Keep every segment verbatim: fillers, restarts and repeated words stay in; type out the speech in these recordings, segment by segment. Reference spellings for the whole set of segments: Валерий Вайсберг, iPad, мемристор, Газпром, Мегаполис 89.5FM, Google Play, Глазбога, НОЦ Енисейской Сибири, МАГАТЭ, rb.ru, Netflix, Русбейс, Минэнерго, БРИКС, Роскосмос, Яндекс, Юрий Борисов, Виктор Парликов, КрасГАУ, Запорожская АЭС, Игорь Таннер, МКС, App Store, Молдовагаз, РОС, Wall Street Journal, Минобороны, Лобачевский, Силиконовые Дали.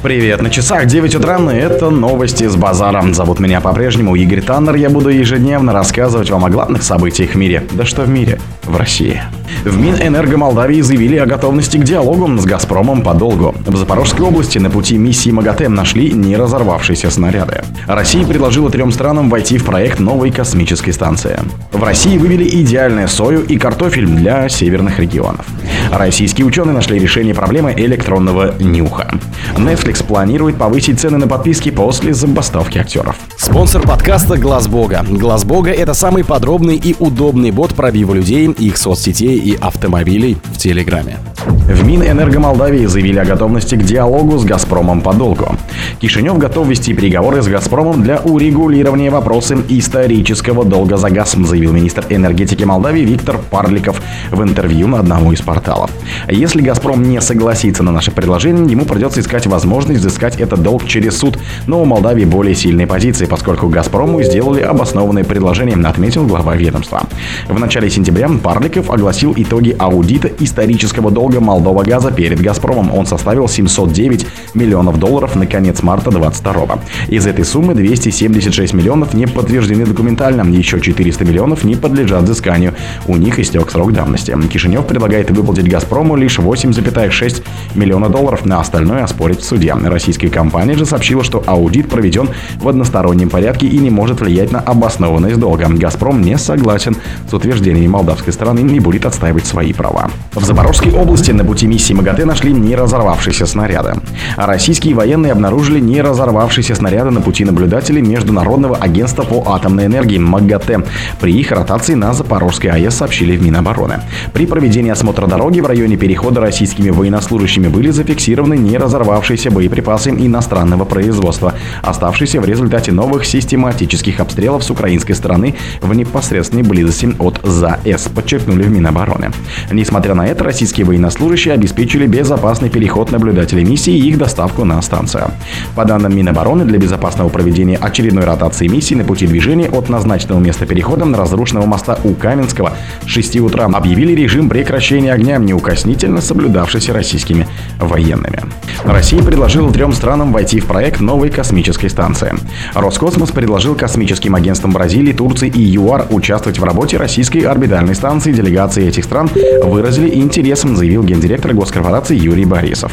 Привет, на часах девять утра, и это новости с базара. Зовут меня по-прежнему Игорь Таннер, я буду ежедневно рассказывать вам о главных событиях в мире. Да что в мире, в России. В Минэнерго Молдавии заявили о готовности к диалогу с «Газпромом» по долгу. В Запорожской области на пути миссии МАГАТЭ нашли не разорвавшиеся снаряды. Россия предложила трем странам войти в проект новой космической станции. В России вывели идеальное сою и картофель для северных регионов. Российские ученые нашли решение проблемы электронного нюха. Netflix планирует повысить цены на подписки после забастовки актеров. Спонсор подкаста «Глазбога». «Глазбога» — это самый подробный и удобный бот пробива людей, их соцсетей и автомобилей в Телеграме. В Минэнерго Молдавии заявили о готовности к диалогу с «Газпромом» по долгу. Кишинев готов вести переговоры с «Газпромом» для урегулирования вопроса исторического долга за газ, заявил министр энергетики Молдавии Виктор Парликов в интервью на одному из порталов. Если «Газпром» не согласится на наше предложение, ему придется искать возможность взыскать этот долг через суд, но у Молдавии более сильные позиции, поскольку «Газпрому» сделали обоснованное предложение, отметил глава ведомства. В начале сентября Парликов огласил итоги аудита исторического долга «Молдовагаза» перед «Газпромом». Он составил семьсот девять миллионов долларов на конец марта двадцать второго. Из этой суммы двести семьдесят шесть миллионов не подтверждены документально, еще четыреста миллионов не подлежат взысканию. У них истек срок давности. Кишинев предлагает выплатить «Газпрому» лишь восемь целых шесть десятых миллиона долларов, на остальное оспорить в суде. Российская компания же сообщила, что аудит проведен в одностороннем порядке и не может влиять на обоснованность долга. «Газпром» не согласен с утверждениями молдавской стороны и будет отстаивать свои права. В Запорожской области на пути миссии МАГАТЭ нашли не разорвавшиеся снаряды. Российские военные обнаружили не разорвавшиеся снаряды на пути наблюдателей Международного агентства по атомной энергии МАГАТЭ. При их ротации на Запорожской АЭС, сообщили в Минобороны. При проведении осмотра дороги в районе перехода российскими военнослужащими были зафиксированы не разорвавшиеся боеприпасы иностранного производства, оставшиеся в результате новых систематических обстрелов с украинской стороны в непосредственной близости от ЗАЭС, подчеркнули в Минобороны. Несмотря на это, российские военнослужащие обеспечили безопасный переход наблюдателей миссии и их доставку на станцию. По данным Минобороны, для безопасного проведения очередной ротации миссии на пути движения от назначенного места перехода на разрушенного моста у Каменского с шести утра объявили режим прекращения огня, неукоснительно соблюдавшийся российскими военными. Россия предложила трем странам войти в проект новой космической станции. Роскосмос предложил космическим агентствам Бразилии, Турции и ЮАР участвовать в работе российской орбитальной станции. Делегации этих стран выразили интерес, заявил гендиректор госкорпорации Юрий Борисов.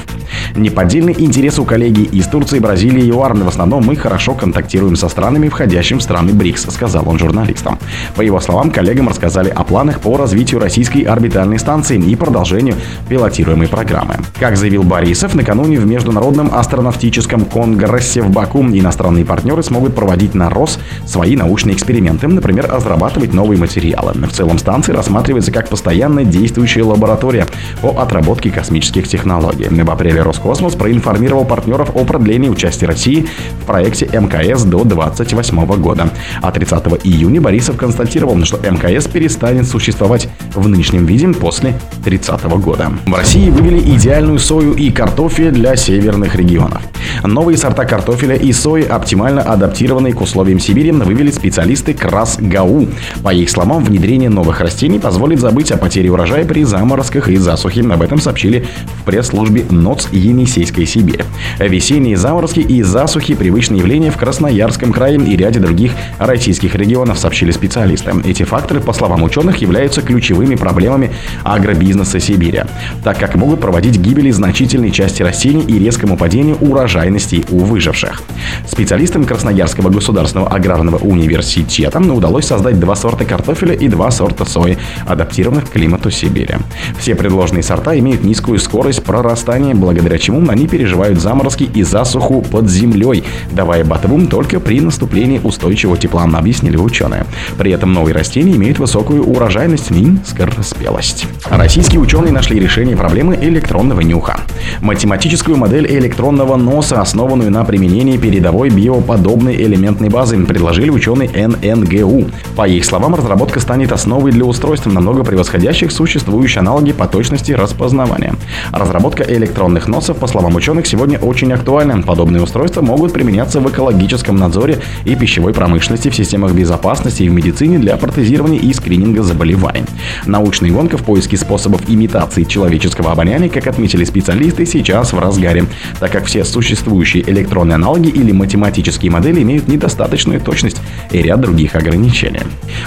Неподдельный интерес у коллеги из Турции, Бразилии и ЮАР. В основном мы хорошо контактируем со странами, входящими в страны БРИКС, сказал он журналистам. По его словам, коллегам рассказали о планах по развитию российской орбитальной станции и продолжению пилотируемой программы. Как заявил Борисов, накануне в Международном астронавтическом конгрессе в Баку иностранные партнеры смогут проводить на РОС свои научные эксперименты, например, разрабатывать новые материалы. В целом станция рассматривается как постоянно действующая лаборатория по отработке космических технологий. В апреле Роскосмос проинформировал партнеров о продлении участия России в проекте МКС до две тысячи двадцать восьмого года. А тридцатого июня Борисов констатировал, что МКС перестанет существовать в нынешнем виде после тридцатого года. В России вывели идеальную сою и картофель для северных регионов. Новые сорта картофеля и сои, оптимально адаптированные к условиям Сибири, вывели специалисты КрасГАУ. По их словам, внедрение новых растений позволит забыть о потере урожая при заморозках и засухе. Об этом сообщили в пресс-службе НОЦ Енисейской Сибири. Весенние заморозки и засухи – привычные явления в Красноярском крае и ряде других российских регионов, сообщили специалисты. Эти факторы, по словам ученых, являются ключевыми проблемами агробизнеса Сибири, так как могут проводить гибели значительной части растений и резкому падению урожая у выживших. Специалистам Красноярского государственного аграрного университета удалось создать два сорта картофеля и два сорта сои, адаптированных к климату Сибири. Все предложенные сорта имеют низкую скорость прорастания, благодаря чему они переживают заморозки и засуху под землей, давая ботву только при наступлении устойчивого тепла, объяснили ученые. При этом новые растения имеют высокую урожайность и скороспелость. Российские ученые нашли решение проблемы электронного нюха. Математическую модель электронного носа, основанную на применении передовой биоподобной элементной базы, предложили ученые эн эн гэ у. По их словам, разработка станет основой для устройств, намного превосходящих существующие аналоги по точности распознавания. Разработка электронных ноцев, по словам ученых, сегодня очень актуальна. Подобные устройства могут применяться в экологическом надзоре и пищевой промышленности, в системах безопасности и в медицине для протезирования и скрининга заболеваний. Научная гонка в поиске способов имитации человеческого обоняния, как отметили специалисты, сейчас в разгаре, так как все существующие существующие электронные аналоги или математические модели имеют недостаточную точность и ряд других ограничений.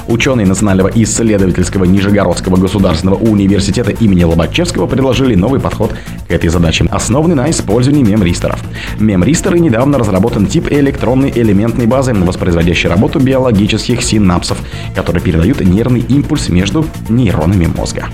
Ученые Национального исследовательского Нижегородского государственного университета имени Лобачевского предложили новый подход к этой задаче, основанный на использовании мемристоров. Мемристоры недавно разработан тип электронной элементной базы, воспроизводящей работу биологических синапсов, которые передают нервный импульс между нейронами мозга.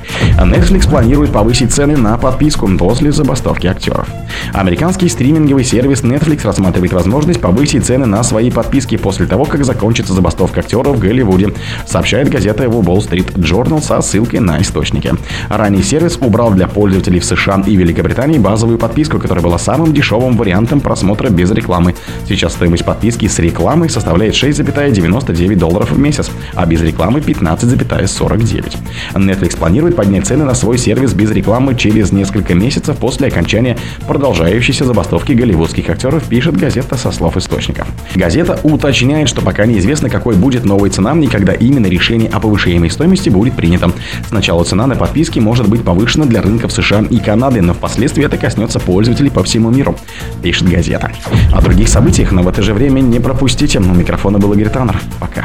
Netflix планирует повысить цены на подписку после забастовки актеров. Американский стриминговый сервис Netflix рассматривает возможность повысить цены на свои подписки после того, как закончится забастовка актеров в Голливуде, сообщает газета Wall Street Journal со ссылкой на источники. Ранний сервис убрал для пользователей в США и Великобритании базовую подписку, которая была самым дешевым вариантом просмотра без рекламы. Сейчас стоимость подписки с рекламой составляет шесть целых девяносто девять долларов в месяц, а без рекламы пятнадцать целых сорок девять сотых. Netflix планирует поднять цены на свой сервис без рекламы через несколько месяцев после окончания продолжающейся забастовки голливудских актеров, пишет газета со слов источников. Газета уточняет, что пока неизвестно, какой будет новая цена и когда именно решение о повышении стоимости будет принято. Сначала цена на подписки может быть повышена для рынков США и Канады, но впоследствии это коснется пользователей по всему миру, пишет газета. О других событиях, но в это же время не пропустите. У микрофона был Игорь Таннер. Пока.